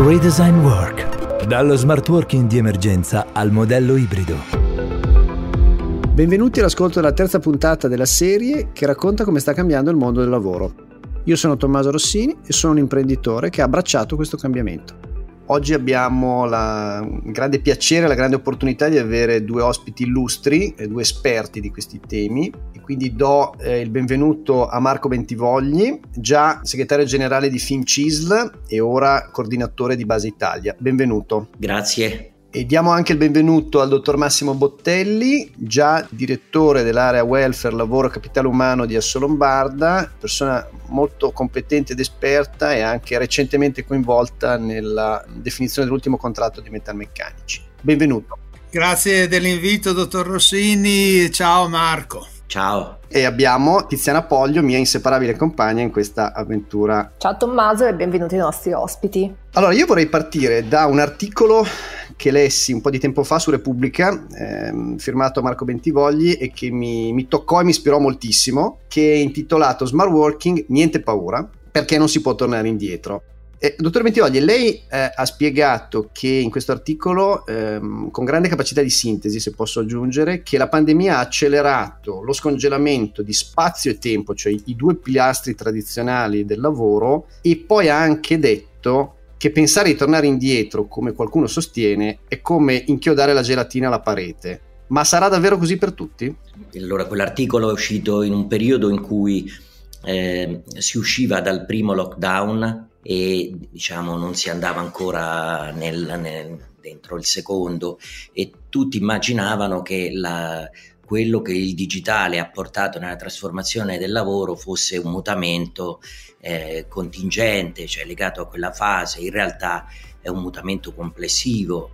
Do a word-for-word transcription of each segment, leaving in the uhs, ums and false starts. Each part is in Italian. Redesign Work. Dallo smart working di emergenza al modello ibrido. Benvenuti all'ascolto della terza puntata della serie che racconta come sta cambiando il mondo del lavoro. Io sono Tommaso Rossini e sono un imprenditore che ha abbracciato questo cambiamento. Oggi abbiamo la, il grande piacere, la grande opportunità di avere due ospiti illustri, due esperti di questi temi. E quindi do eh, il benvenuto a Marco Bentivogli, già segretario generale di FinCISL e ora coordinatore di Base Italia. Benvenuto. Grazie. E diamo anche il benvenuto al dottor Massimo Bottelli, già direttore dell'area welfare, lavoro e capitale umano di Assolombarda, persona molto competente ed esperta e anche recentemente coinvolta nella definizione dell'ultimo contratto di metalmeccanici. Benvenuto. Grazie dell'invito, dottor Rossini. Ciao Marco. Ciao. E abbiamo Tiziana Poglio, mia inseparabile compagna in questa avventura. Ciao Tommaso e benvenuti ai nostri ospiti. Allora, io vorrei partire da un articolo che lessi un po' di tempo fa su Repubblica, ehm, firmato Marco Bentivogli e che mi, mi toccò e mi ispirò moltissimo, che è intitolato Smart Working, niente paura, perché non si può tornare indietro. Eh, dottor Bentivogli, lei eh, ha spiegato che in questo articolo, ehm, con grande capacità di sintesi, se posso aggiungere, che la pandemia ha accelerato lo scongelamento di spazio e tempo, cioè i due pilastri tradizionali del lavoro, e poi ha anche detto che pensare di tornare indietro, come qualcuno sostiene, è come inchiodare la gelatina alla parete. Ma sarà davvero così per tutti? Allora, quell'articolo è uscito in un periodo in cui eh, si usciva dal primo lockdown e diciamo non si andava ancora nel, nel, dentro il secondo, e tutti immaginavano che la, quello che il digitale ha portato nella trasformazione del lavoro fosse un mutamento eh, contingente, cioè legato a quella fase. In realtà è un mutamento complessivo,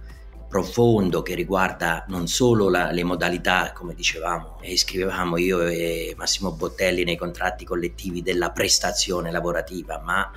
profondo, che riguarda non solo la, le modalità, come dicevamo e scrivevamo io e Massimo Bottelli nei contratti collettivi, della prestazione lavorativa, ma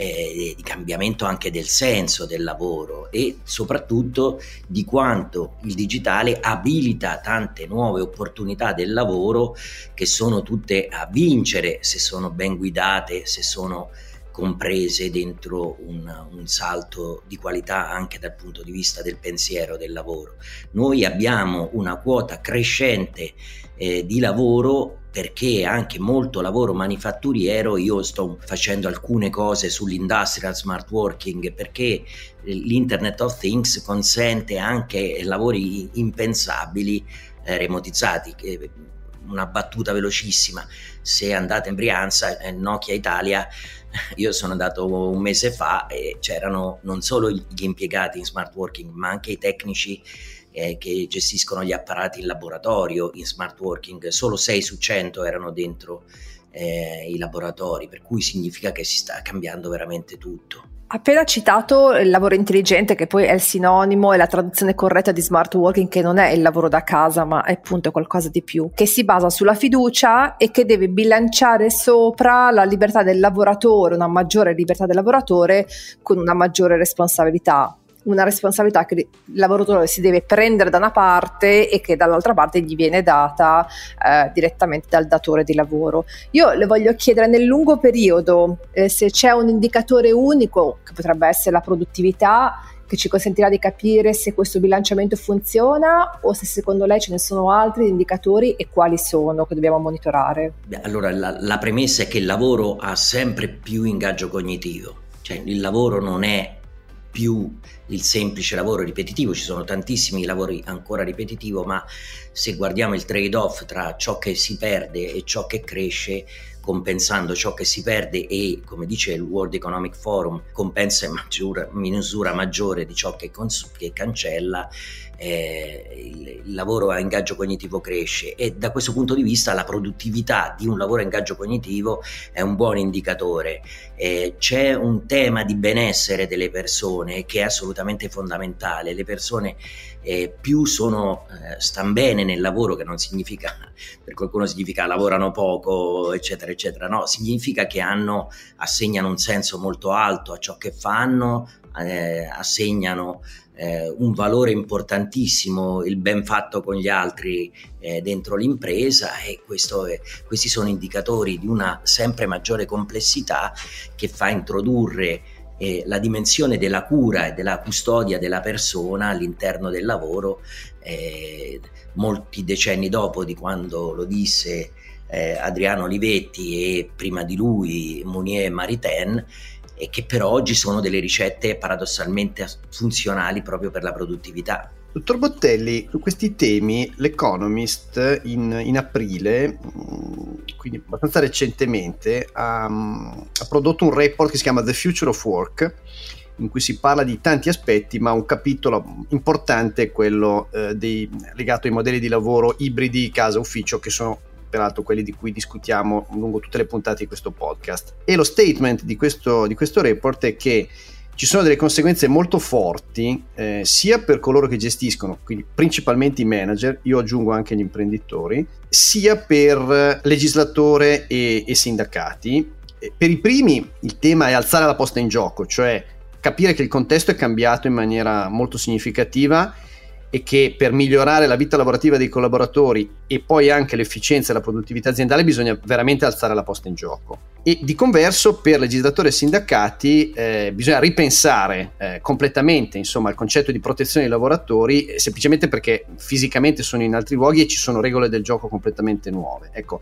Eh, di cambiamento anche del senso del lavoro e soprattutto di quanto il digitale abilita tante nuove opportunità del lavoro, che sono tutte a vincere se sono ben guidate, se sono comprese dentro un, un salto di qualità anche dal punto di vista del pensiero del lavoro. Noi abbiamo una quota crescente eh, di lavoro, perché anche molto lavoro manifatturiero. Io sto facendo alcune cose sull'industrial smart working, perché l'Internet of Things consente anche lavori impensabili eh, remotizzati. Una battuta velocissima: se andate in Brianza, Nokia Italia, io sono andato un mese fa e c'erano non solo gli impiegati in smart working, ma anche i tecnici eh, che gestiscono gli apparati in laboratorio in smart working. Solo sei su cento erano dentro eh, i laboratori, per cui significa che si sta cambiando veramente tutto. Appena citato il lavoro intelligente, che poi è il sinonimo e la traduzione corretta di smart working, che non è il lavoro da casa ma è appunto qualcosa di più, che si basa sulla fiducia e che deve bilanciare sopra la libertà del lavoratore, una maggiore libertà del lavoratore con una maggiore responsabilità. Una responsabilità che il lavoratore si deve prendere da una parte e che dall'altra parte gli viene data eh, direttamente dal datore di lavoro. Io le voglio chiedere, nel lungo periodo, eh, se c'è un indicatore unico, che potrebbe essere la produttività, che ci consentirà di capire se questo bilanciamento funziona, o se secondo lei ce ne sono altri indicatori e quali sono, che dobbiamo monitorare. Allora, la, la premessa è che il lavoro ha sempre più ingaggio cognitivo, cioè il lavoro non è più il semplice lavoro ripetitivo. Ci sono tantissimi lavori ancora ripetitivo, ma se guardiamo il trade-off tra ciò che si perde e ciò che cresce, compensando ciò che si perde, e come dice il World Economic Forum, compensa in maggior, misura maggiore di ciò che, cons- che cancella, eh, il lavoro a ingaggio cognitivo cresce, e da questo punto di vista la produttività di un lavoro a ingaggio cognitivo è un buon indicatore. Eh, c'è un tema di benessere delle persone che è assolutamente fondamentale. Le persone eh, più sono eh, stan bene nel lavoro, che non significa, per qualcuno significa lavorano poco eccetera eccetera, no, significa che hanno assegnano un senso molto alto a ciò che fanno, eh, assegnano eh, un valore importantissimo, il ben fatto con gli altri eh, dentro l'impresa, e questo è, questi sono indicatori di una sempre maggiore complessità che fa introdurre eh, la dimensione della cura e della custodia della persona all'interno del lavoro, eh, molti decenni dopo di quando lo disse eh, Adriano Olivetti e prima di lui Mounier e Maritain, e che però oggi sono delle ricette paradossalmente funzionali proprio per la produttività. Dottor Bottelli, su questi temi l'Economist in, in aprile, quindi abbastanza recentemente, ha, ha prodotto un report che si chiama The Future of Work, in cui si parla di tanti aspetti, ma un capitolo importante è quello eh, dei, legato ai modelli di lavoro ibridi casa-ufficio, che sono peraltro quelli di cui discutiamo lungo tutte le puntate di questo podcast. E lo statement di questo, di questo report è che ci sono delle conseguenze molto forti eh, sia per coloro che gestiscono, quindi principalmente i manager, io aggiungo anche gli imprenditori, sia per legislatore e, e sindacati. Per i primi il tema è alzare la posta in gioco, cioè capire che il contesto è cambiato in maniera molto significativa e che per migliorare la vita lavorativa dei collaboratori e poi anche l'efficienza e la produttività aziendale bisogna veramente alzare la posta in gioco. E di converso per legislatori e sindacati eh, bisogna ripensare eh, completamente insomma il concetto di protezione dei lavoratori, eh, semplicemente perché fisicamente sono in altri luoghi e ci sono regole del gioco completamente nuove. Ecco,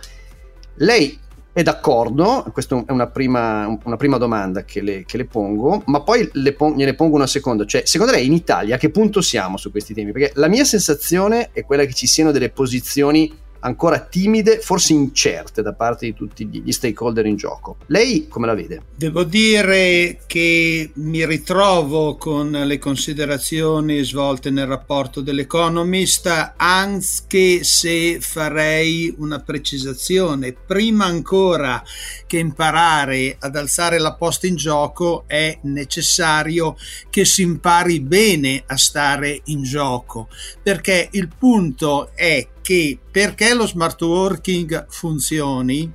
lei è d'accordo? Questa è una prima, una prima domanda che le, che le pongo, ma poi le pon- gliene pongo una seconda. Cioè, secondo lei in Italia a che punto siamo su questi temi? Perché la mia sensazione è quella che ci siano delle posizioni ancora timide, forse incerte da parte di tutti gli stakeholder in gioco. Lei come la vede? Devo dire che mi ritrovo con le considerazioni svolte nel rapporto dell'Economist, anche se farei una precisazione. Prima ancora che imparare ad alzare la posta in gioco è necessario che si impari bene a stare in gioco, perché il punto è che perché lo smart working funzioni,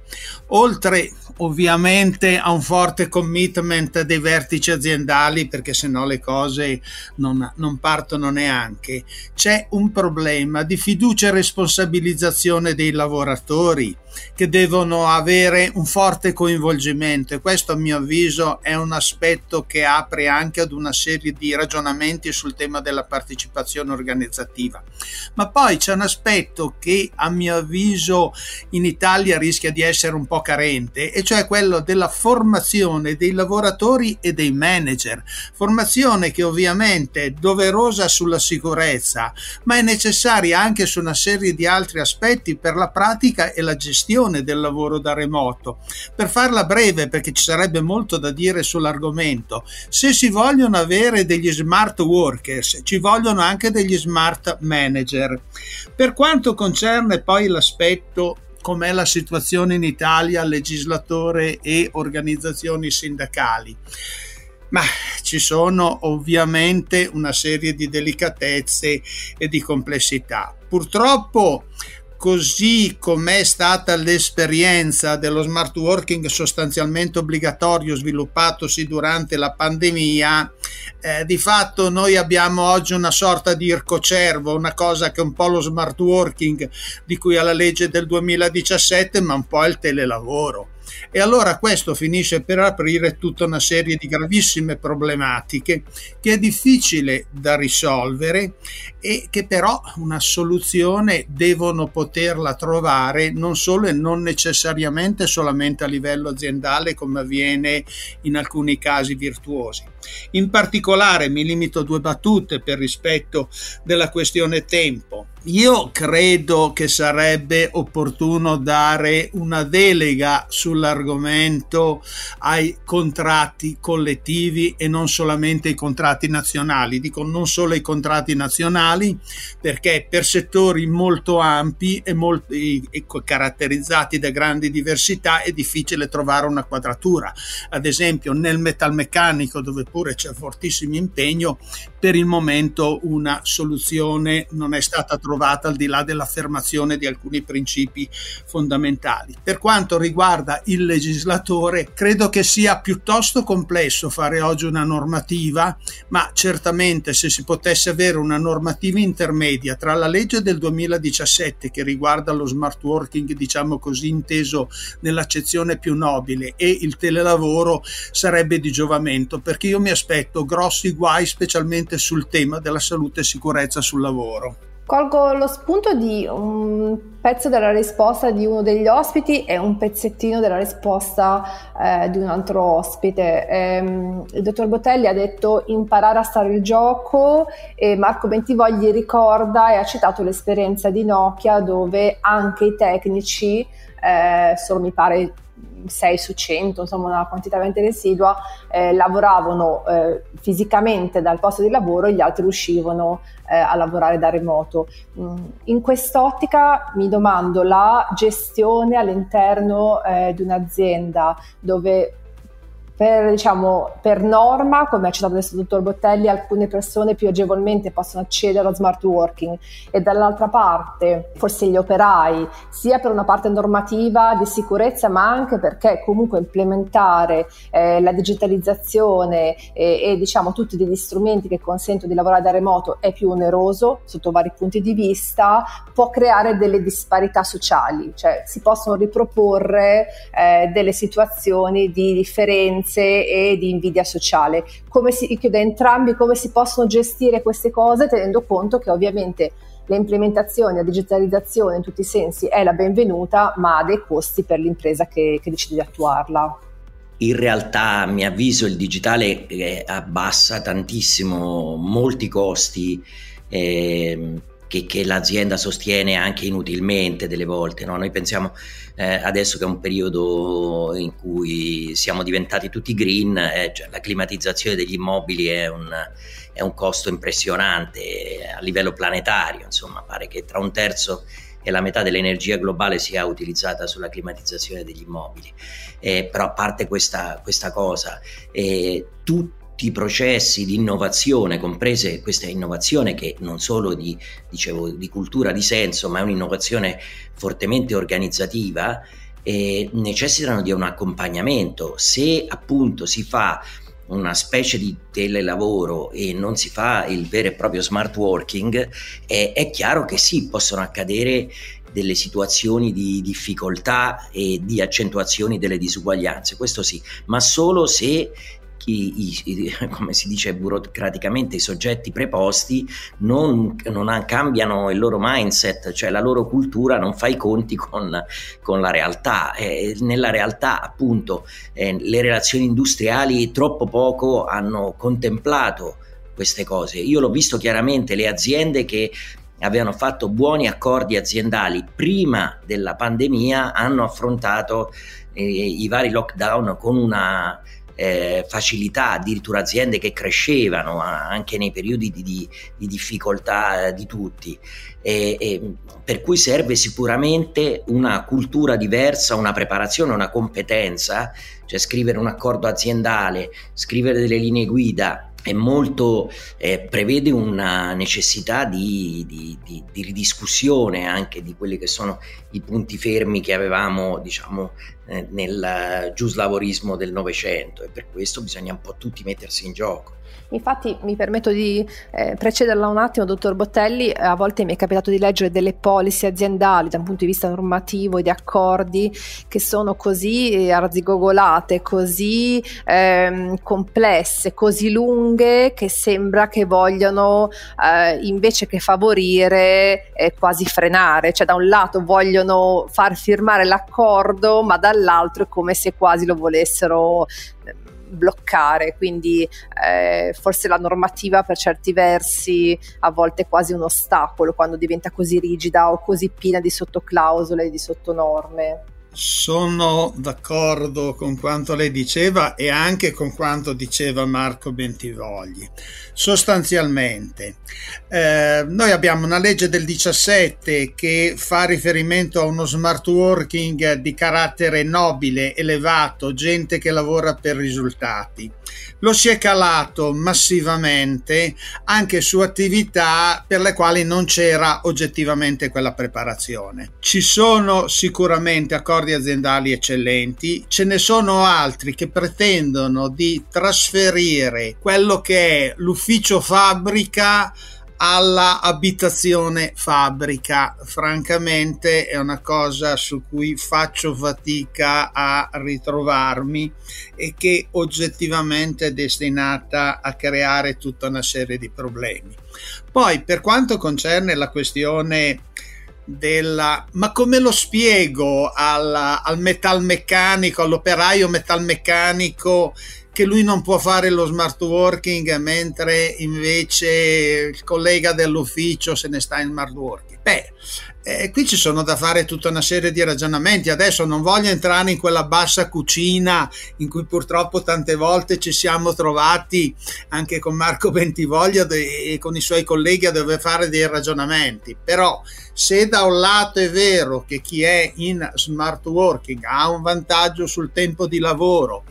oltre ovviamente a un forte commitment dei vertici aziendali, perché sennò le cose non, non partono neanche, c'è un problema di fiducia e responsabilizzazione dei lavoratori, che devono avere un forte coinvolgimento, e questo a mio avviso è un aspetto che apre anche ad una serie di ragionamenti sul tema della partecipazione organizzativa. Ma poi c'è un aspetto che a mio avviso in Italia rischia di essere un po' carente, e cioè quello della formazione dei lavoratori e dei manager, formazione che ovviamente è doverosa sulla sicurezza, ma è necessaria anche su una serie di altri aspetti per la pratica e la gestione del lavoro da remoto. Per farla breve, perché ci sarebbe molto da dire sull'argomento, se si vogliono avere degli smart workers, ci vogliono anche degli smart manager. Per quanto concerne poi l'aspetto com'è la situazione in Italia, legislatore e organizzazioni sindacali, ma ci sono ovviamente una serie di delicatezze e di complessità. Purtroppo, così com'è stata l'esperienza dello smart working sostanzialmente obbligatorio sviluppatosi durante la pandemia, eh, di fatto noi abbiamo oggi una sorta di ircocervo, una cosa che è un po' lo smart working di cui ha la legge del duemiladiciassette, ma un po' è il telelavoro. E allora questo finisce per aprire tutta una serie di gravissime problematiche che è difficile da risolvere e che però una soluzione devono poterla trovare non solo e non necessariamente solamente a livello aziendale, come avviene in alcuni casi virtuosi. In particolare mi limito a due battute per rispetto della questione tempo. Io credo che sarebbe opportuno dare una delega sull'argomento ai contratti collettivi e non solamente ai contratti nazionali. Dico non solo ai contratti nazionali perché per settori molto ampi e, molto, e caratterizzati da grandi diversità è difficile trovare una quadratura. Ad esempio nel metalmeccanico, dove seppure c'è fortissimo impegno, per il momento una soluzione non è stata trovata al di là dell'affermazione di alcuni principi fondamentali. Per quanto riguarda il legislatore, credo che sia piuttosto complesso fare oggi una normativa, ma certamente se si potesse avere una normativa intermedia tra la legge del duemiladiciassette, che riguarda lo smart working, diciamo così inteso nell'accezione più nobile, e il telelavoro, sarebbe di giovamento, perché io mi aspetto grossi guai specialmente sul tema della salute e sicurezza sul lavoro. Colgo lo spunto di un pezzo della risposta di uno degli ospiti e un pezzettino della risposta eh, di un altro ospite. Ehm, il dottor Bottelli ha detto imparare a stare il gioco, e Marco Bentivogli ricorda e ha citato l'esperienza di Nokia, dove anche i tecnici, eh, solo mi pare sei su cento, insomma una quantità veramente residua, eh, lavoravano eh, fisicamente dal posto di lavoro e gli altri uscivano eh, a lavorare da remoto. Mm. In quest'ottica mi domando, la gestione all'interno eh, di un'azienda dove per, diciamo, per norma, come ha citato adesso il dottor Bottelli, alcune persone più agevolmente possono accedere allo smart working, e dall'altra parte forse gli operai, sia per una parte normativa di sicurezza, ma anche perché comunque implementare eh, la digitalizzazione e, e diciamo tutti degli strumenti che consentono di lavorare da remoto è più oneroso sotto vari punti di vista, può creare delle disparità sociali, cioè si possono riproporre eh, delle situazioni di differenza e di invidia sociale. Come si chiude entrambi, come si possono gestire queste cose, tenendo conto che ovviamente l'implementazione, la digitalizzazione in tutti i sensi è la benvenuta, ma ha dei costi per l'impresa che, che decide di attuarla. In realtà, a mio avviso, il digitale eh, abbassa tantissimo molti costi eh, che, che l'azienda sostiene anche inutilmente delle volte, no? Noi pensiamo eh, adesso che è un periodo in cui siamo diventati tutti green, eh, cioè la climatizzazione degli immobili è un, è un costo impressionante a livello planetario, insomma pare che tra un terzo e la metà dell'energia globale sia utilizzata sulla climatizzazione degli immobili, eh, però a parte questa, questa cosa, eh, tutto i processi di innovazione, comprese questa innovazione che non solo di, dicevo, di cultura, di senso, ma è un'innovazione fortemente organizzativa, eh, necessitano di un accompagnamento. Se appunto si fa una specie di telelavoro e non si fa il vero e proprio smart working, eh, è chiaro che sì, possono accadere delle situazioni di difficoltà e di accentuazioni delle disuguaglianze, questo sì, ma solo se I, i, come si dice burocraticamente, i soggetti preposti non, non ha, cambiano il loro mindset, cioè la loro cultura non fa i conti con, con la realtà. Eh, nella realtà appunto eh, le relazioni industriali troppo poco hanno contemplato queste cose. Io l'ho visto chiaramente, le aziende che avevano fatto buoni accordi aziendali prima della pandemia hanno affrontato eh, i vari lockdown con una Eh, facilità, addirittura aziende che crescevano anche nei periodi di, di, di difficoltà di tutti, e, e per cui serve sicuramente una cultura diversa, una preparazione, una competenza, cioè scrivere un accordo aziendale, scrivere delle linee guida è molto, eh, prevede una necessità di, di, di, di ridiscussione anche di quelli che sono i punti fermi che avevamo, diciamo, eh, nel giuslavorismo del Novecento, e per questo bisogna un po' tutti mettersi in gioco. Infatti mi permetto di eh, precederla un attimo, dottor Bottelli. A volte mi è capitato di leggere delle policy aziendali da un punto di vista normativo e di accordi che sono così arzigogolate, così eh, complesse, così lunghe, che sembra che vogliono eh, invece che favorire eh, quasi frenare, cioè da un lato vogliono far firmare l'accordo, ma dall'altro è come se quasi lo volessero eh, bloccare, quindi eh, forse la normativa per certi versi a volte è quasi un ostacolo quando diventa così rigida o così piena di sottoclausole e di sottonorme. Sono d'accordo con quanto lei diceva e anche con quanto diceva Marco Bentivogli. Sostanzialmente eh, noi abbiamo una legge del diciassette che fa riferimento a uno smart working di carattere nobile, elevato, gente che lavora per risultati. lo si è calato massivamente anche su attività per le quali non c'era oggettivamente quella preparazione. Ci sono sicuramente accordi aziendali eccellenti, ce ne sono altri che pretendono di trasferire quello che è l'ufficio fabbrica alla abitazione fabbrica. Francamente è una cosa su cui faccio fatica a ritrovarmi e che oggettivamente è destinata a creare tutta una serie di problemi. Poi, per quanto concerne la questione della ma come lo spiego alla, al metalmeccanico, all'operaio metalmeccanico, che lui non può fare lo smart working mentre invece il collega dell'ufficio se ne sta in smart working. Beh, eh, qui ci sono da fare tutta una serie di ragionamenti. Adesso non voglio entrare in quella bassa cucina in cui purtroppo tante volte ci siamo trovati anche con Marco Bentivogli e con i suoi colleghi a dover fare dei ragionamenti, però se da un lato è vero che chi è in smart working ha un vantaggio sul tempo di lavoro,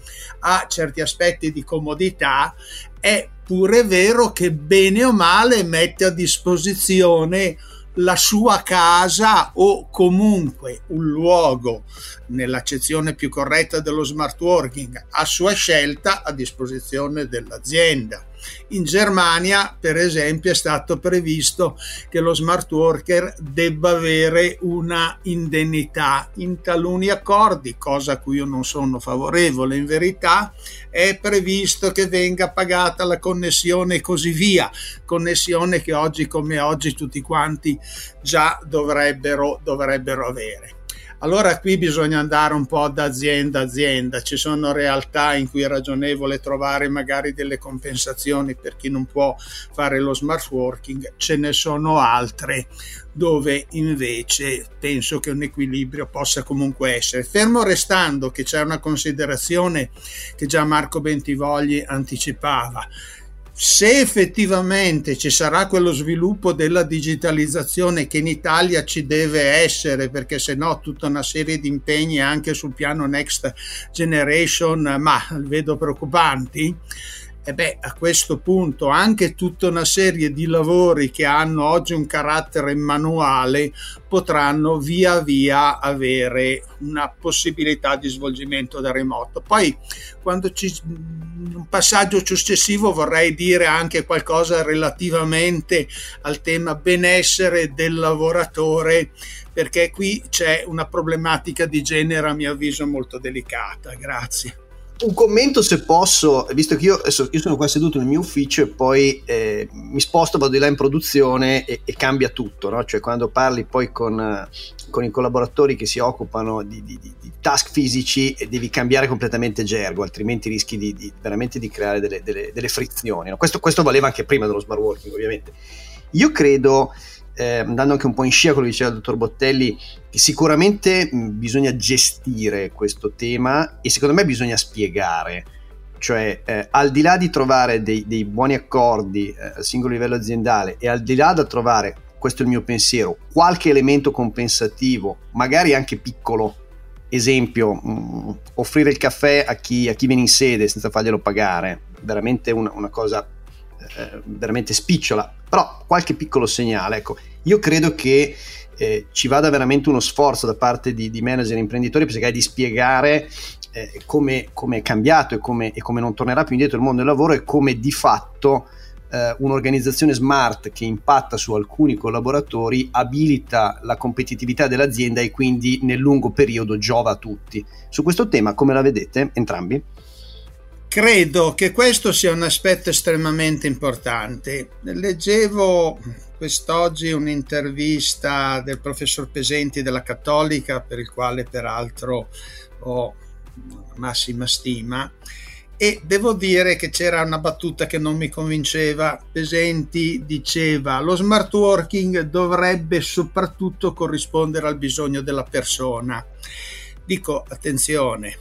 ha certi aspetti di comodità, è pure vero che bene o male mette a disposizione la sua casa o comunque un luogo, nell'accezione più corretta dello smart working, a sua scelta a disposizione dell'azienda. In Germania, per esempio, è stato previsto che lo smart worker debba avere una indennità in taluni accordi, cosa a cui io non sono favorevole. In verità è previsto che venga pagata la connessione e così via, connessione che oggi come oggi tutti quanti già dovrebbero, dovrebbero avere. Allora qui bisogna andare un po' da azienda a azienda, ci sono realtà in cui è ragionevole trovare magari delle compensazioni per chi non può fare lo smart working, ce ne sono altre dove invece penso che un equilibrio possa comunque essere. Fermo restando che c'è una considerazione che già Marco Bentivogli anticipava. Se effettivamente ci sarà quello sviluppo della digitalizzazione che in Italia ci deve essere, perché se no tutta una serie di impegni anche sul piano Next Generation, ma vedo preoccupanti, e beh, a questo punto anche tutta una serie di lavori che hanno oggi un carattere manuale potranno via via avere una possibilità di svolgimento da remoto. Poi, quando ci un passaggio successivo, vorrei dire anche qualcosa relativamente al tema benessere del lavoratore, perché qui c'è una problematica di genere a mio avviso molto delicata. Grazie. Un commento se posso, visto che io, io sono qua seduto nel mio ufficio e poi eh, mi sposto, vado di là in produzione e, e cambia tutto, no? Cioè quando parli poi con, con i collaboratori che si occupano di, di, di task fisici devi cambiare completamente gergo, altrimenti rischi di, di, veramente di creare delle, delle, delle frizioni, no? Questo, questo valeva anche prima dello smart working ovviamente. Io credo, Eh, andando anche un po' in scia quello che diceva il dottor Bottelli, che sicuramente mh, bisogna gestire questo tema e secondo me bisogna spiegare, cioè eh, al di là di trovare dei, dei buoni accordi eh, a singolo livello aziendale e al di là da trovare, questo è il mio pensiero, qualche elemento compensativo, magari anche piccolo, esempio mh, offrire il caffè a chi, a chi viene in sede senza farglielo pagare, veramente una, una cosa eh, veramente spicciola, però qualche piccolo segnale, ecco. Io credo che eh, ci vada veramente uno sforzo da parte di, di manager e imprenditori per cercare di spiegare eh, come, come è cambiato e come, e come non tornerà più indietro il mondo del lavoro e come di fatto eh, un'organizzazione smart che impatta su alcuni collaboratori abilita la competitività dell'azienda e quindi nel lungo periodo giova a tutti. Su questo tema come la vedete entrambi? Credo che questo sia un aspetto estremamente importante. Leggevo quest'oggi un'intervista del professor Pesenti della Cattolica, per il quale peraltro ho massima stima, e devo dire che c'era una battuta che non mi convinceva. Pesenti diceva: lo smart working dovrebbe soprattutto corrispondere al bisogno della persona. Dico attenzione,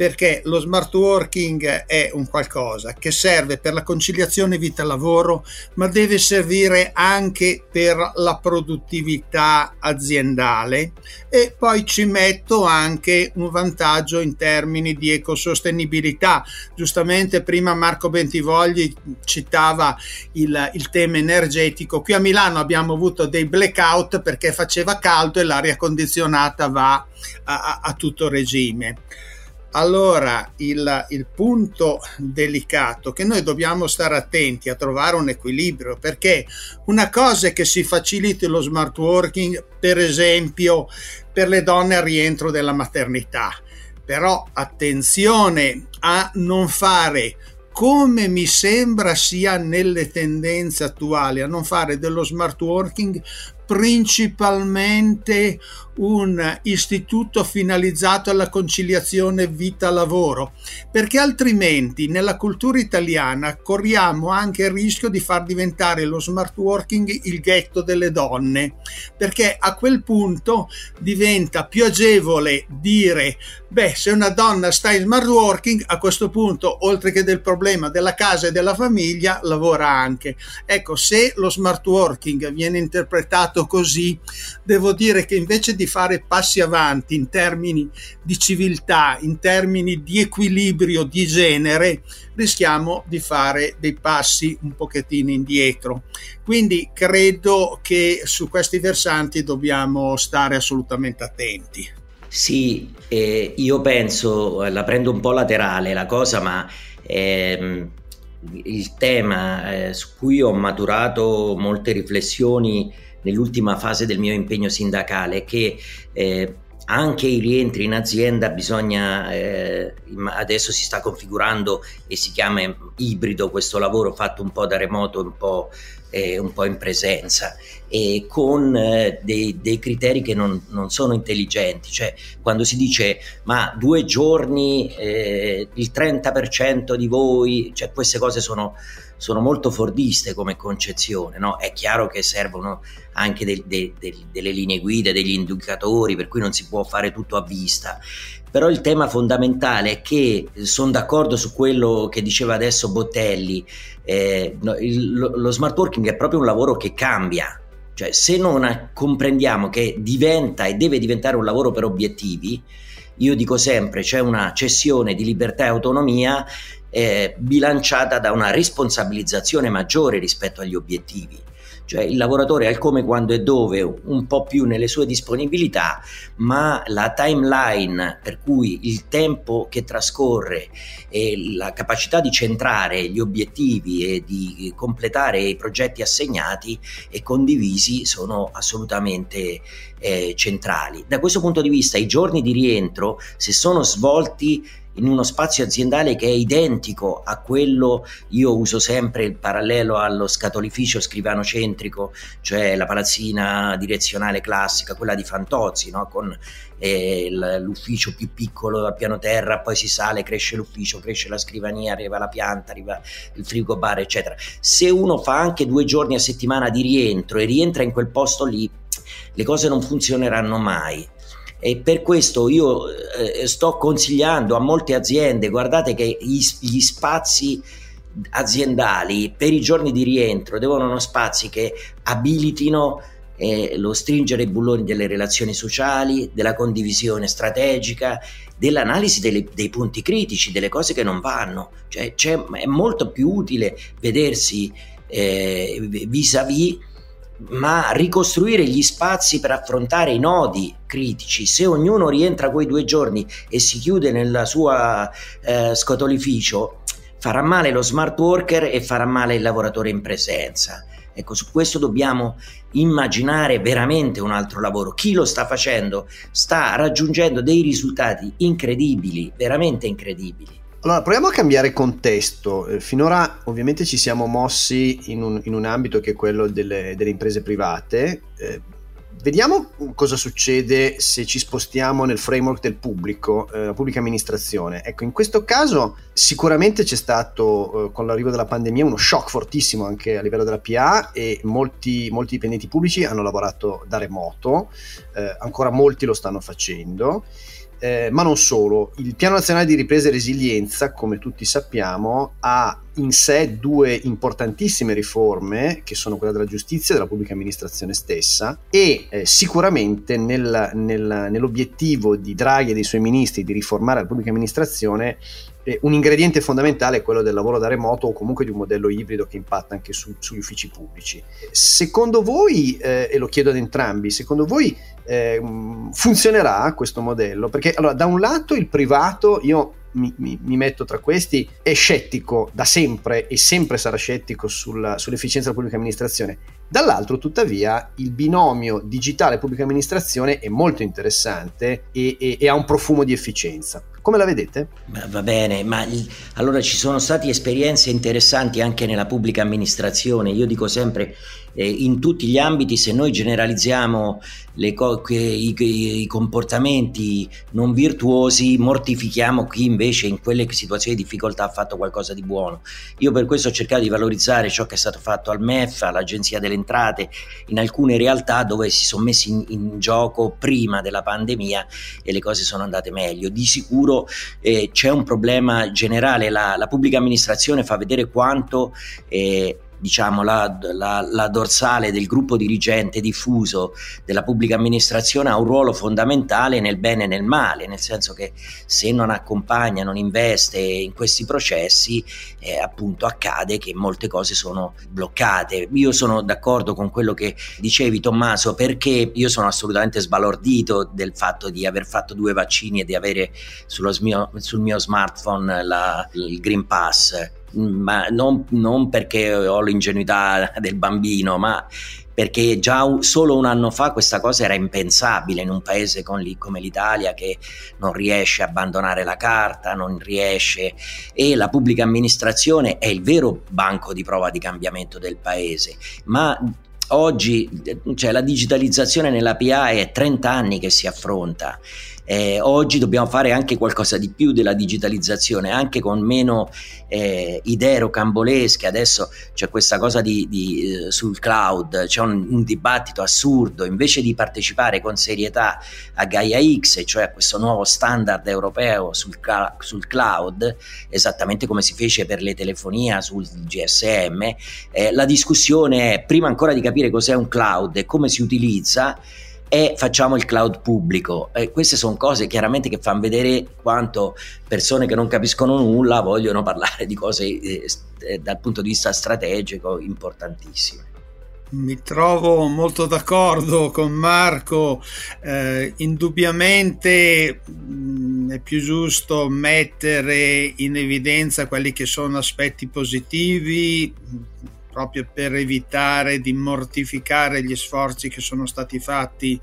perché lo smart working è un qualcosa che serve per la conciliazione vita-lavoro, ma deve servire anche per la produttività aziendale, e poi ci metto anche un vantaggio in termini di ecosostenibilità. Giustamente prima Marco Bentivogli citava il, il tema energetico. Qui a Milano abbiamo avuto dei blackout perché faceva caldo e l'aria condizionata va a, a tutto regime. Allora il, il punto delicato, che noi dobbiamo stare attenti a trovare un equilibrio, perché una cosa è che si faciliti lo smart working, per esempio per le donne al rientro della maternità, però attenzione a non fare, come mi sembra sia nelle tendenze attuali, a non fare dello smart working principalmente un istituto finalizzato alla conciliazione vita-lavoro, perché altrimenti nella cultura italiana corriamo anche il rischio di far diventare lo smart working il ghetto delle donne, perché a quel punto diventa più agevole dire: beh, se una donna sta in smart working, a questo punto, oltre che del problema della casa e della famiglia, lavora anche. Ecco, se lo smart working viene interpretato così, devo dire che invece di fare passi avanti in termini di civiltà, in termini di equilibrio di genere, rischiamo di fare dei passi un pochettino indietro. Quindi credo che su questi versanti dobbiamo stare assolutamente attenti. Sì, eh, io penso, la prendo un po' laterale la cosa, ma ehm, il tema eh, su cui ho maturato molte riflessioni nell'ultima fase del mio impegno sindacale, che eh, anche i rientri in azienda bisogna, eh, adesso si sta configurando e si chiama ibrido questo lavoro, fatto un po' da remoto, un po', eh, un po' in presenza, e con eh, dei, dei criteri che non, non sono intelligenti. Cioè, quando si dice ma due giorni, eh, il trenta per cento di voi, cioè queste cose sono... sono molto fordiste come concezione, no? È chiaro che servono anche de, de, de, delle linee guida, degli indicatori, per cui non si può fare tutto a vista. Però il tema fondamentale è che sono d'accordo su quello che diceva adesso Bottelli, eh, il, lo, lo smart working è proprio un lavoro che cambia. Cioè, se non comprendiamo che diventa e deve diventare un lavoro per obiettivi, io dico sempre c'è una cessione di libertà e autonomia Eh, bilanciata da una responsabilizzazione maggiore rispetto agli obiettivi. Cioè, il lavoratore al come, quando e dove, un po' più nelle sue disponibilità, ma la timeline, per cui il tempo che trascorre e la capacità di centrare gli obiettivi e di completare i progetti assegnati e condivisi, sono assolutamente eh, centrali. Da questo punto di vista, i giorni di rientro, se sono svolti in uno spazio aziendale che è identico a quello, io uso sempre il parallelo allo scatolificio scrivano centrico, cioè la palazzina direzionale classica, quella di Fantozzi, no? Con eh, l'ufficio più piccolo al piano terra, poi si sale, cresce l'ufficio, cresce la scrivania, arriva la pianta, arriva il frigo bar, eccetera. Se uno fa anche due giorni a settimana di rientro e rientra in quel posto lì, le cose non funzioneranno mai. E per questo io eh, sto consigliando a molte aziende: guardate che gli, gli spazi aziendali per i giorni di rientro devono essere spazi che abilitino eh, lo stringere i bulloni delle relazioni sociali, della condivisione strategica, dell'analisi delle, dei punti critici, delle cose che non vanno. Cioè, c'è, è molto più utile vedersi eh, vis-à-vis, ma ricostruire gli spazi per affrontare i nodi critici. Se ognuno rientra quei due giorni e si chiude nella sua eh, scatolificio, farà male lo smart worker e farà male il lavoratore in presenza. Ecco, su questo dobbiamo immaginare veramente un altro lavoro. Chi lo sta facendo sta raggiungendo dei risultati incredibili, veramente incredibili. Allora, proviamo a cambiare contesto. Finora ovviamente ci siamo mossi in un, in un ambito che è quello delle, delle imprese private. Eh, vediamo cosa succede se ci spostiamo nel framework del pubblico, eh, la pubblica amministrazione. Ecco, in questo caso sicuramente c'è stato, eh, con l'arrivo della pandemia, uno shock fortissimo anche a livello della P A, e molti, molti dipendenti pubblici hanno lavorato da remoto, eh, ancora molti lo stanno facendo. eh, ma non solo. Il Piano Nazionale di Ripresa e Resilienza, come tutti sappiamo, ha in sé due importantissime riforme, che sono quella della giustizia e della pubblica amministrazione stessa, e eh, sicuramente nel, nel, nell'obiettivo di Draghi e dei suoi ministri di riformare la pubblica amministrazione, eh, un ingrediente fondamentale è quello del lavoro da remoto o comunque di un modello ibrido che impatta anche su, sugli uffici pubblici. Secondo voi, eh, e lo chiedo ad entrambi, secondo voi eh, funzionerà questo modello? Perché allora, da un lato il privato, io Mi, mi, mi metto tra questi, è scettico da sempre e sempre sarà scettico sulla, sull'efficienza della pubblica amministrazione. Dall'altro, tuttavia, il binomio digitale pubblica amministrazione è molto interessante e, e, e ha un profumo di efficienza. Come la vedete? Ma va bene, ma il, allora ci sono state esperienze interessanti anche nella pubblica amministrazione. Io dico sempre, eh, in tutti gli ambiti, se noi generalizziamo le co- i, i, i comportamenti non virtuosi, mortifichiamo chi invece in quelle situazioni di difficoltà ha fatto qualcosa di buono. Io per questo ho cercato di valorizzare ciò che è stato fatto al M E F, all'Agenzia delle Entrate, in alcune realtà dove si sono messi in, in gioco prima della pandemia e le cose sono andate meglio. Di sicuro eh, c'è un problema generale, la, la pubblica amministrazione fa vedere quanto eh, diciamo la, la, la dorsale del gruppo dirigente diffuso della pubblica amministrazione ha un ruolo fondamentale nel bene e nel male, nel senso che se non accompagna, non investe in questi processi, eh, appunto accade che molte cose sono bloccate. Io sono d'accordo con quello che dicevi, Tommaso, perché io sono assolutamente sbalordito del fatto di aver fatto due vaccini e di avere sullo mio, sul mio smartphone la, il Green Pass. Ma non, non perché ho l'ingenuità del bambino, ma perché già solo un anno fa questa cosa era impensabile in un paese con lì, come l'Italia, che non riesce a abbandonare la carta, non riesce, e la pubblica amministrazione è il vero banco di prova di cambiamento del paese. Ma oggi, cioè, la digitalizzazione nella P A è trenta anni che si affronta. Eh, oggi dobbiamo fare anche qualcosa di più della digitalizzazione, anche con meno eh, idee rocambolesche. Adesso c'è questa cosa di, di, eh, sul cloud, c'è un, un dibattito assurdo. Invece di partecipare con serietà a Gaia-X, cioè a questo nuovo standard europeo sul, ca- sul cloud, esattamente come si fece per le telefonie sul G S M, eh, la discussione è, prima ancora di capire cos'è un cloud e come si utilizza, e facciamo il cloud pubblico. Eh, queste sono cose chiaramente che fanno vedere quanto persone che non capiscono nulla vogliono parlare di cose eh, dal punto di vista strategico importantissime. Mi trovo molto d'accordo con Marco. Eh, indubbiamente mh, è più giusto mettere in evidenza quelli che sono aspetti positivi, proprio per evitare di mortificare gli sforzi che sono stati fatti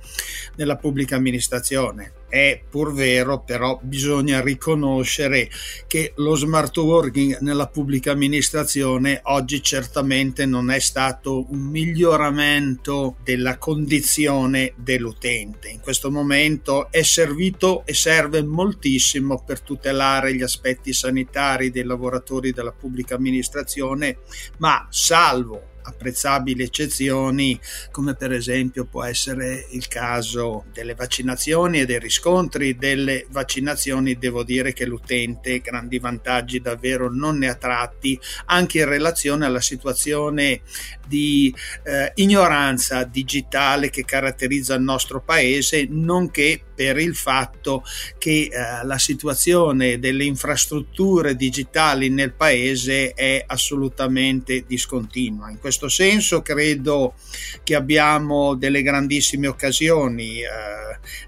nella pubblica amministrazione. È pur vero, però bisogna riconoscere che lo smart working nella pubblica amministrazione oggi certamente non è stato un miglioramento della condizione dell'utente. In questo momento è servito e serve moltissimo per tutelare gli aspetti sanitari dei lavoratori della pubblica amministrazione, ma salvo apprezzabili eccezioni, come per esempio può essere il caso delle vaccinazioni e dei riscontri delle vaccinazioni, devo dire che l'utente grandi vantaggi davvero non ne ha tratti, anche in relazione alla situazione di eh, ignoranza digitale che caratterizza il nostro paese, nonché per il fatto che eh, la situazione delle infrastrutture digitali nel paese è assolutamente discontinua. In questo In questo senso credo che abbiamo delle grandissime occasioni. Eh,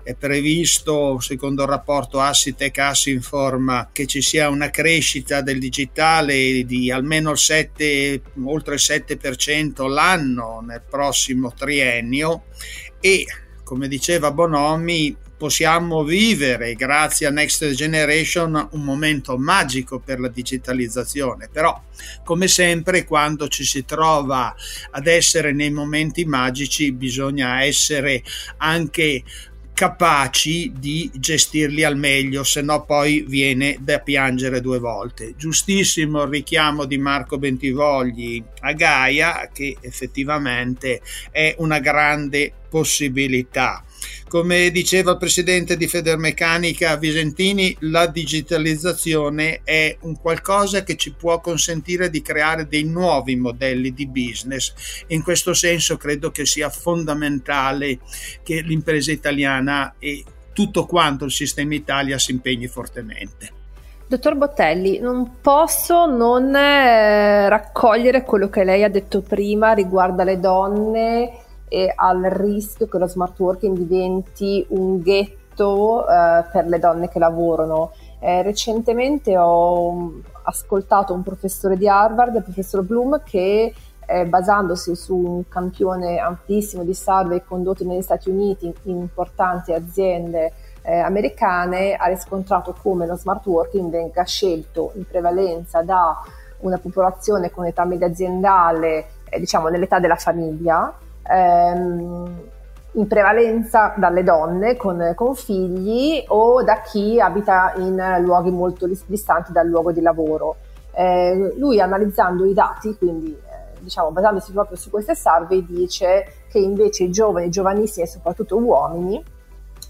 è previsto, secondo il rapporto Anitec-Assinform, che ci sia una crescita del digitale di almeno il sette, oltre il sette per cento l'anno nel prossimo triennio e, come diceva Bonomi, possiamo vivere, grazie a Next Generation, un momento magico per la digitalizzazione. Però, come sempre, quando ci si trova ad essere nei momenti magici, bisogna essere anche capaci di gestirli al meglio, se no poi viene da piangere due volte. Giustissimo il richiamo di Marco Bentivogli a Gaia, che effettivamente è una grande possibilità. Come diceva il presidente di Federmeccanica Visentini, la digitalizzazione è un qualcosa che ci può consentire di creare dei nuovi modelli di business. In questo senso credo che sia fondamentale che l'impresa italiana e tutto quanto il sistema Italia si impegni fortemente. Dottor Bottelli, non posso non eh, raccogliere quello che lei ha detto prima riguardo alle donne e al rischio che lo smart working diventi un ghetto eh, per le donne che lavorano. Eh, recentemente ho ascoltato un professore di Harvard, il professor Bloom, che eh, basandosi su un campione amplissimo di survey condotti negli Stati Uniti in importanti aziende Eh, americane, ha riscontrato come lo smart working venga scelto in prevalenza da una popolazione con età media aziendale, eh, diciamo nell'età della famiglia, ehm, in prevalenza dalle donne con, con figli o da chi abita in luoghi molto distanti dal luogo di lavoro. Eh, lui, analizzando i dati, quindi eh, diciamo basandosi proprio su queste survey, dice che invece i giovani, giovanissimi e soprattutto uomini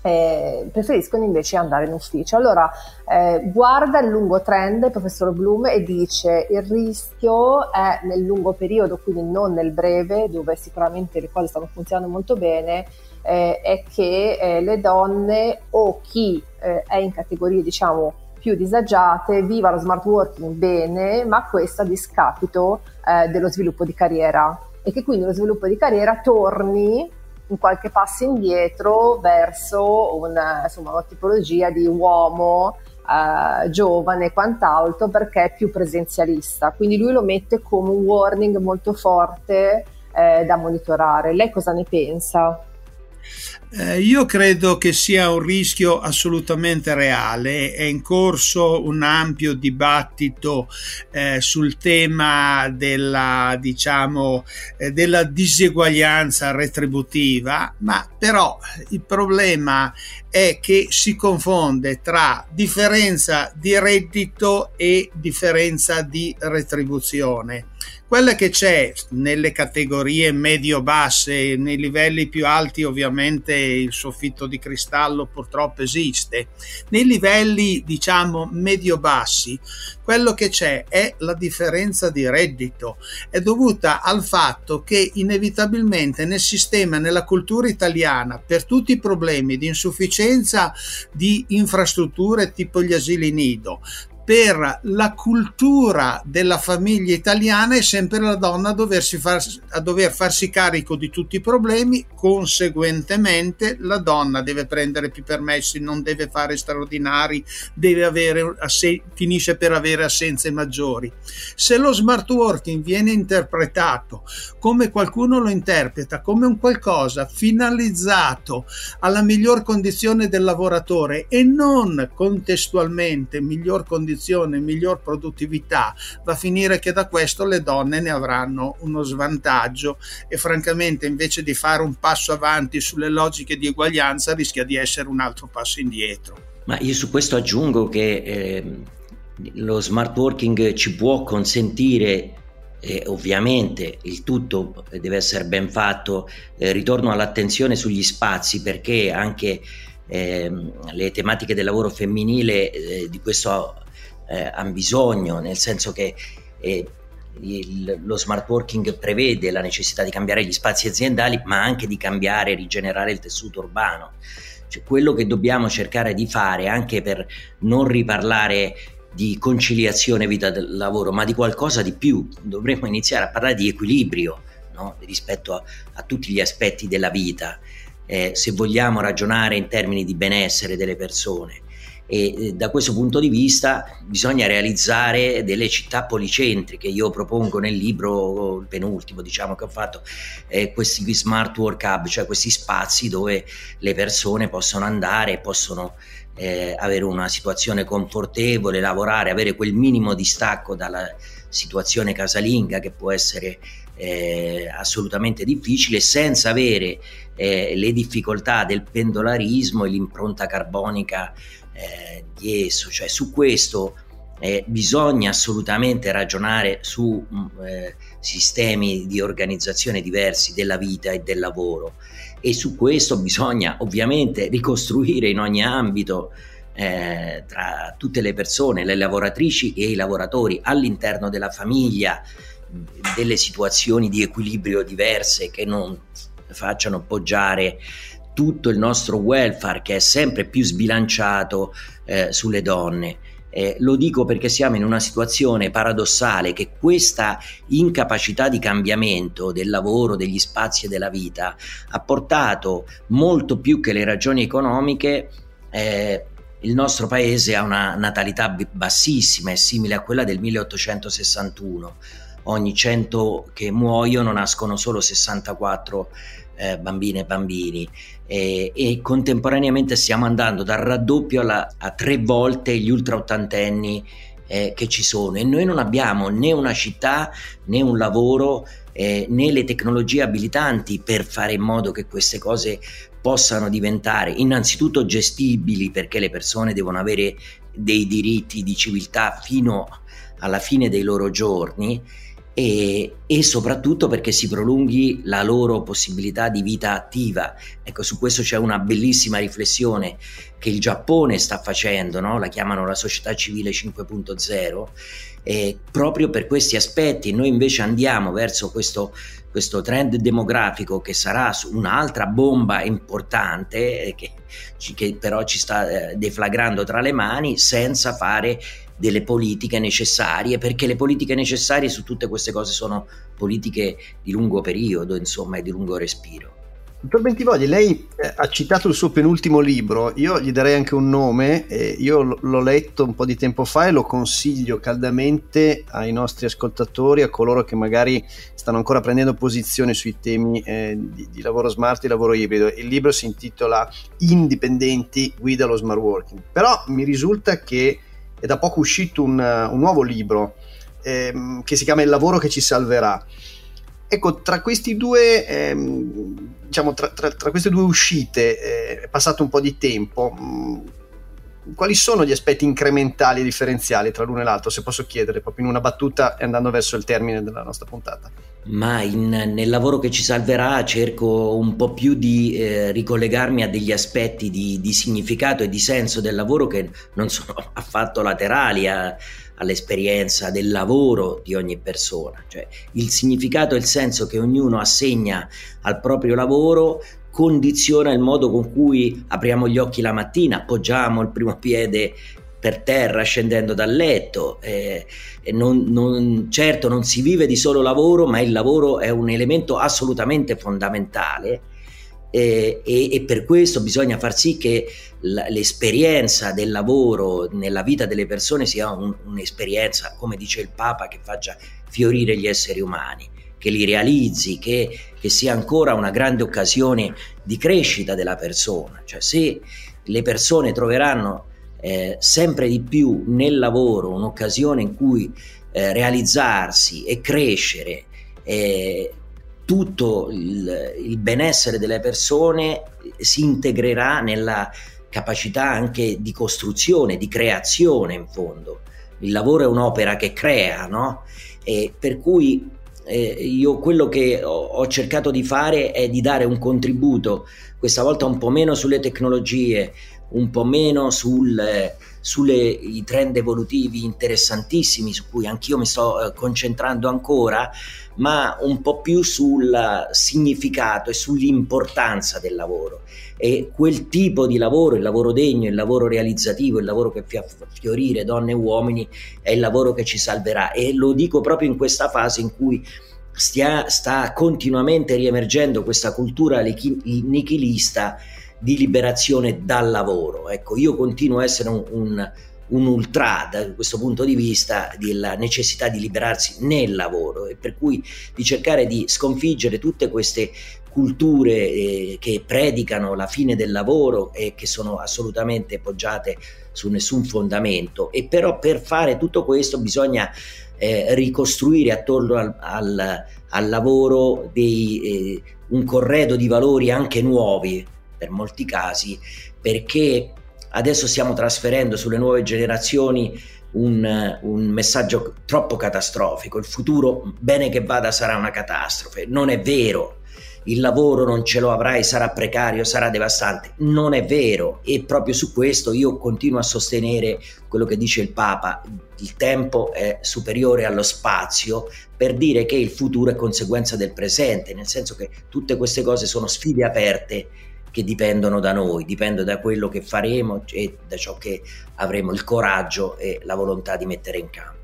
Eh, preferiscono invece andare in ufficio. Allora eh, guarda il lungo trend il professor Bloom e dice il rischio è nel lungo periodo, quindi non nel breve, dove sicuramente le cose stanno funzionando molto bene, eh, è che eh, le donne o chi eh, è in categorie diciamo più disagiate viva lo smart working bene, ma questo a discapito eh, dello sviluppo di carriera, e che quindi lo sviluppo di carriera torni in qualche passo indietro verso una, insomma, una tipologia di uomo eh, giovane e quant'altro, perché è più presenzialista. Quindi lui lo mette come un warning molto forte eh, da monitorare. Lei cosa ne pensa? Eh, io credo che sia un rischio assolutamente reale. È in corso un ampio dibattito eh, sul tema della, diciamo, eh, della diseguaglianza retributiva, ma però il problema è che si confonde tra differenza di reddito e differenza di retribuzione. Quella che c'è nelle categorie medio-basse, nei livelli più alti ovviamente il soffitto di cristallo purtroppo esiste, nei livelli diciamo medio-bassi quello che c'è è la differenza di reddito, è dovuta al fatto che inevitabilmente nel sistema, nella cultura italiana, per tutti i problemi di insufficienza di infrastrutture tipo gli asili nido, per la cultura della famiglia italiana è sempre la donna a doversi far, a dover farsi carico di tutti i problemi, conseguentemente la donna deve prendere più permessi, non deve fare straordinari, deve avere assen- finisce per avere assenze maggiori. Se lo smart working viene interpretato come qualcuno lo interpreta, come un qualcosa finalizzato alla miglior condizione del lavoratore e non contestualmente miglior condizione, miglior produttività, va a finire che da questo le donne ne avranno uno svantaggio e francamente invece di fare un passo avanti sulle logiche di uguaglianza rischia di essere un altro passo indietro. Ma io su questo aggiungo che eh, lo smart working ci può consentire eh, ovviamente, il tutto deve essere ben fatto, eh, ritorno all'attenzione sugli spazi, perché anche eh, le tematiche del lavoro femminile eh, di questo Eh, hanno bisogno, nel senso che eh, il, lo smart working prevede la necessità di cambiare gli spazi aziendali, ma anche di cambiare e rigenerare il tessuto urbano. Cioè, quello che dobbiamo cercare di fare, anche per non riparlare di conciliazione vita del lavoro, ma di qualcosa di più, dovremmo iniziare a parlare di equilibrio, no? Rispetto a, a tutti gli aspetti della vita, eh, se vogliamo ragionare in termini di benessere delle persone. E da questo punto di vista bisogna realizzare delle città policentriche. Io propongo nel libro, il penultimo diciamo che ho fatto, eh, questi smart work hub, cioè questi spazi dove le persone possono andare, possono eh, avere una situazione confortevole, lavorare, avere quel minimo distacco dalla situazione casalinga che può essere eh, assolutamente difficile, senza avere eh, le difficoltà del pendolarismo e l'impronta carbonica Eh, di esso. Cioè, su questo eh, bisogna assolutamente ragionare su mh, eh, sistemi di organizzazione diversi della vita e del lavoro, e su questo bisogna ovviamente ricostruire in ogni ambito, eh, tra tutte le persone, le lavoratrici e i lavoratori all'interno della famiglia, delle situazioni di equilibrio diverse che non facciano poggiare tutto il nostro welfare, che è sempre più sbilanciato, eh, sulle donne. Eh, lo dico perché siamo in una situazione paradossale, che questa incapacità di cambiamento del lavoro, degli spazi e della vita ha portato, molto più che le ragioni economiche, eh, il nostro paese a una natalità bassissima, è simile a quella del milleottocentosessantuno. Ogni cento che muoiono nascono solo sessantaquattro eh, bambine e bambini, e, e contemporaneamente stiamo andando dal raddoppio alla, a tre volte gli ultra ottantenni eh, che ci sono, e noi non abbiamo né una città né un lavoro eh, né le tecnologie abilitanti per fare in modo che queste cose possano diventare innanzitutto gestibili, perché le persone devono avere dei diritti di civiltà fino alla fine dei loro giorni, E, e soprattutto perché si prolunghi la loro possibilità di vita attiva. Ecco, su questo c'è una bellissima riflessione che il Giappone sta facendo, no? La chiamano la società civile cinque punto zero, e proprio per questi aspetti noi invece andiamo verso questo, questo trend demografico che sarà un'altra bomba importante che, che però ci sta deflagrando tra le mani, senza fare delle politiche necessarie, perché le politiche necessarie su tutte queste cose sono politiche di lungo periodo, insomma, e di lungo respiro. Dottor Bentivogli, lei eh, ha citato il suo penultimo libro, io gli darei anche un nome, eh, io l- l'ho letto un po' di tempo fa e lo consiglio caldamente ai nostri ascoltatori, a coloro che magari stanno ancora prendendo posizione sui temi eh, di, di lavoro smart e lavoro ibrido. Il libro si intitola Indipendenti, guida allo smart working, però mi risulta che è da poco uscito un, un nuovo libro ehm, che si chiama Il lavoro che ci salverà. Ecco, tra questi due, ehm, diciamo, tra, tra, tra queste due uscite eh, è passato un po' di tempo. Quali sono gli aspetti incrementali e differenziali tra l'uno e l'altro, se posso chiedere, proprio in una battuta e andando verso il termine della nostra puntata? Ma in, nel lavoro che ci salverà cerco un po' più di eh, ricollegarmi a degli aspetti di, di significato e di senso del lavoro che non sono affatto laterali a, all'esperienza del lavoro di ogni persona. Cioè, il significato e il senso che ognuno assegna al proprio lavoro condiziona il modo con cui apriamo gli occhi la mattina, appoggiamo il primo piede per terra scendendo dal letto. Eh, non, non, certo non si vive di solo lavoro, ma il lavoro è un elemento assolutamente fondamentale, eh, e, e per questo bisogna far sì che l- l'esperienza del lavoro nella vita delle persone sia un, un'esperienza, come dice il Papa, che faccia fiorire gli esseri umani, che li realizzi, che, che sia ancora una grande occasione di crescita della persona. Cioè, se le persone troveranno eh, sempre di più nel lavoro un'occasione in cui eh, realizzarsi e crescere, eh, tutto il, il benessere delle persone si integrerà nella capacità anche di costruzione, di creazione in fondo. Il lavoro è un'opera che crea, no? E per cui Eh, io quello che ho, ho cercato di fare è di dare un contributo, questa volta un po' meno sulle tecnologie, un po' meno sul, eh, sui trend evolutivi interessantissimi su cui anch'io mi sto eh, concentrando ancora, ma un po' più sul significato e sull'importanza del lavoro, e quel tipo di lavoro, il lavoro degno, il lavoro realizzativo, il lavoro che fa fiorire donne e uomini, è il lavoro che ci salverà. E lo dico proprio in questa fase in cui stia, sta continuamente riemergendo questa cultura nichilista di liberazione dal lavoro. Ecco, io continuo a essere un, un, un ultra da questo punto di vista, della necessità di liberarsi nel lavoro, e per cui di cercare di sconfiggere tutte queste culture eh, che predicano la fine del lavoro e che sono assolutamente poggiate su nessun fondamento. E però per fare tutto questo bisogna eh, ricostruire attorno al, al, al lavoro dei, eh, un corredo di valori anche nuovi, per molti casi, perché adesso stiamo trasferendo sulle nuove generazioni un, un messaggio troppo catastrofico. Il futuro, bene che vada, sarà una catastrofe. Non è vero. il lavoro non ce lo avrai, sarà precario, sarà devastante. Non è vero, e proprio su questo io continuo a sostenere quello che dice il Papa: il tempo è superiore allo spazio, per dire che il futuro è conseguenza del presente, nel senso che tutte queste cose sono sfide aperte che dipendono da noi, dipendono da quello che faremo e da ciò che avremo il coraggio e la volontà di mettere in campo.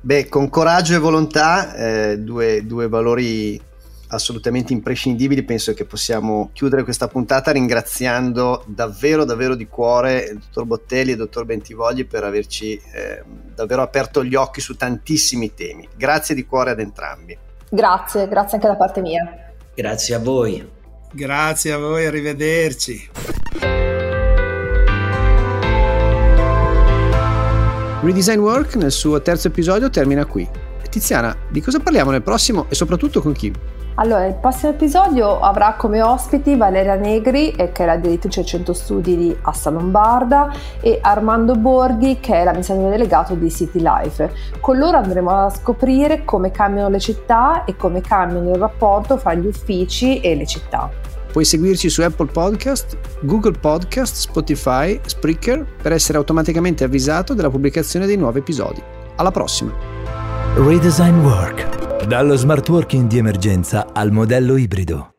Beh, con coraggio e volontà, eh, due, due valori assolutamente imprescindibili, penso che possiamo chiudere questa puntata ringraziando davvero davvero di cuore il dottor Bottelli e il dottor Bentivogli per averci eh, davvero aperto gli occhi su tantissimi temi. Grazie di cuore ad entrambi. Grazie, grazie anche da parte mia. Grazie a voi. Grazie a voi, arrivederci. Redesign Work nel suo terzo episodio termina qui. Tiziana, di cosa parliamo nel prossimo e soprattutto con chi? Allora, il prossimo episodio avrà come ospiti Valeria Negri, che è la direttrice del centro studi di Assolombarda, e Armando Borghi, che è l'amministratore delegato di City Life. Con loro andremo a scoprire come cambiano le città e come cambiano il rapporto fra gli uffici e le città. Puoi seguirci su Apple Podcast, Google Podcast, Spotify, Spreaker per essere automaticamente avvisato della pubblicazione dei nuovi episodi. Alla prossima! Redesign Work. Dallo smart working di emergenza al modello ibrido.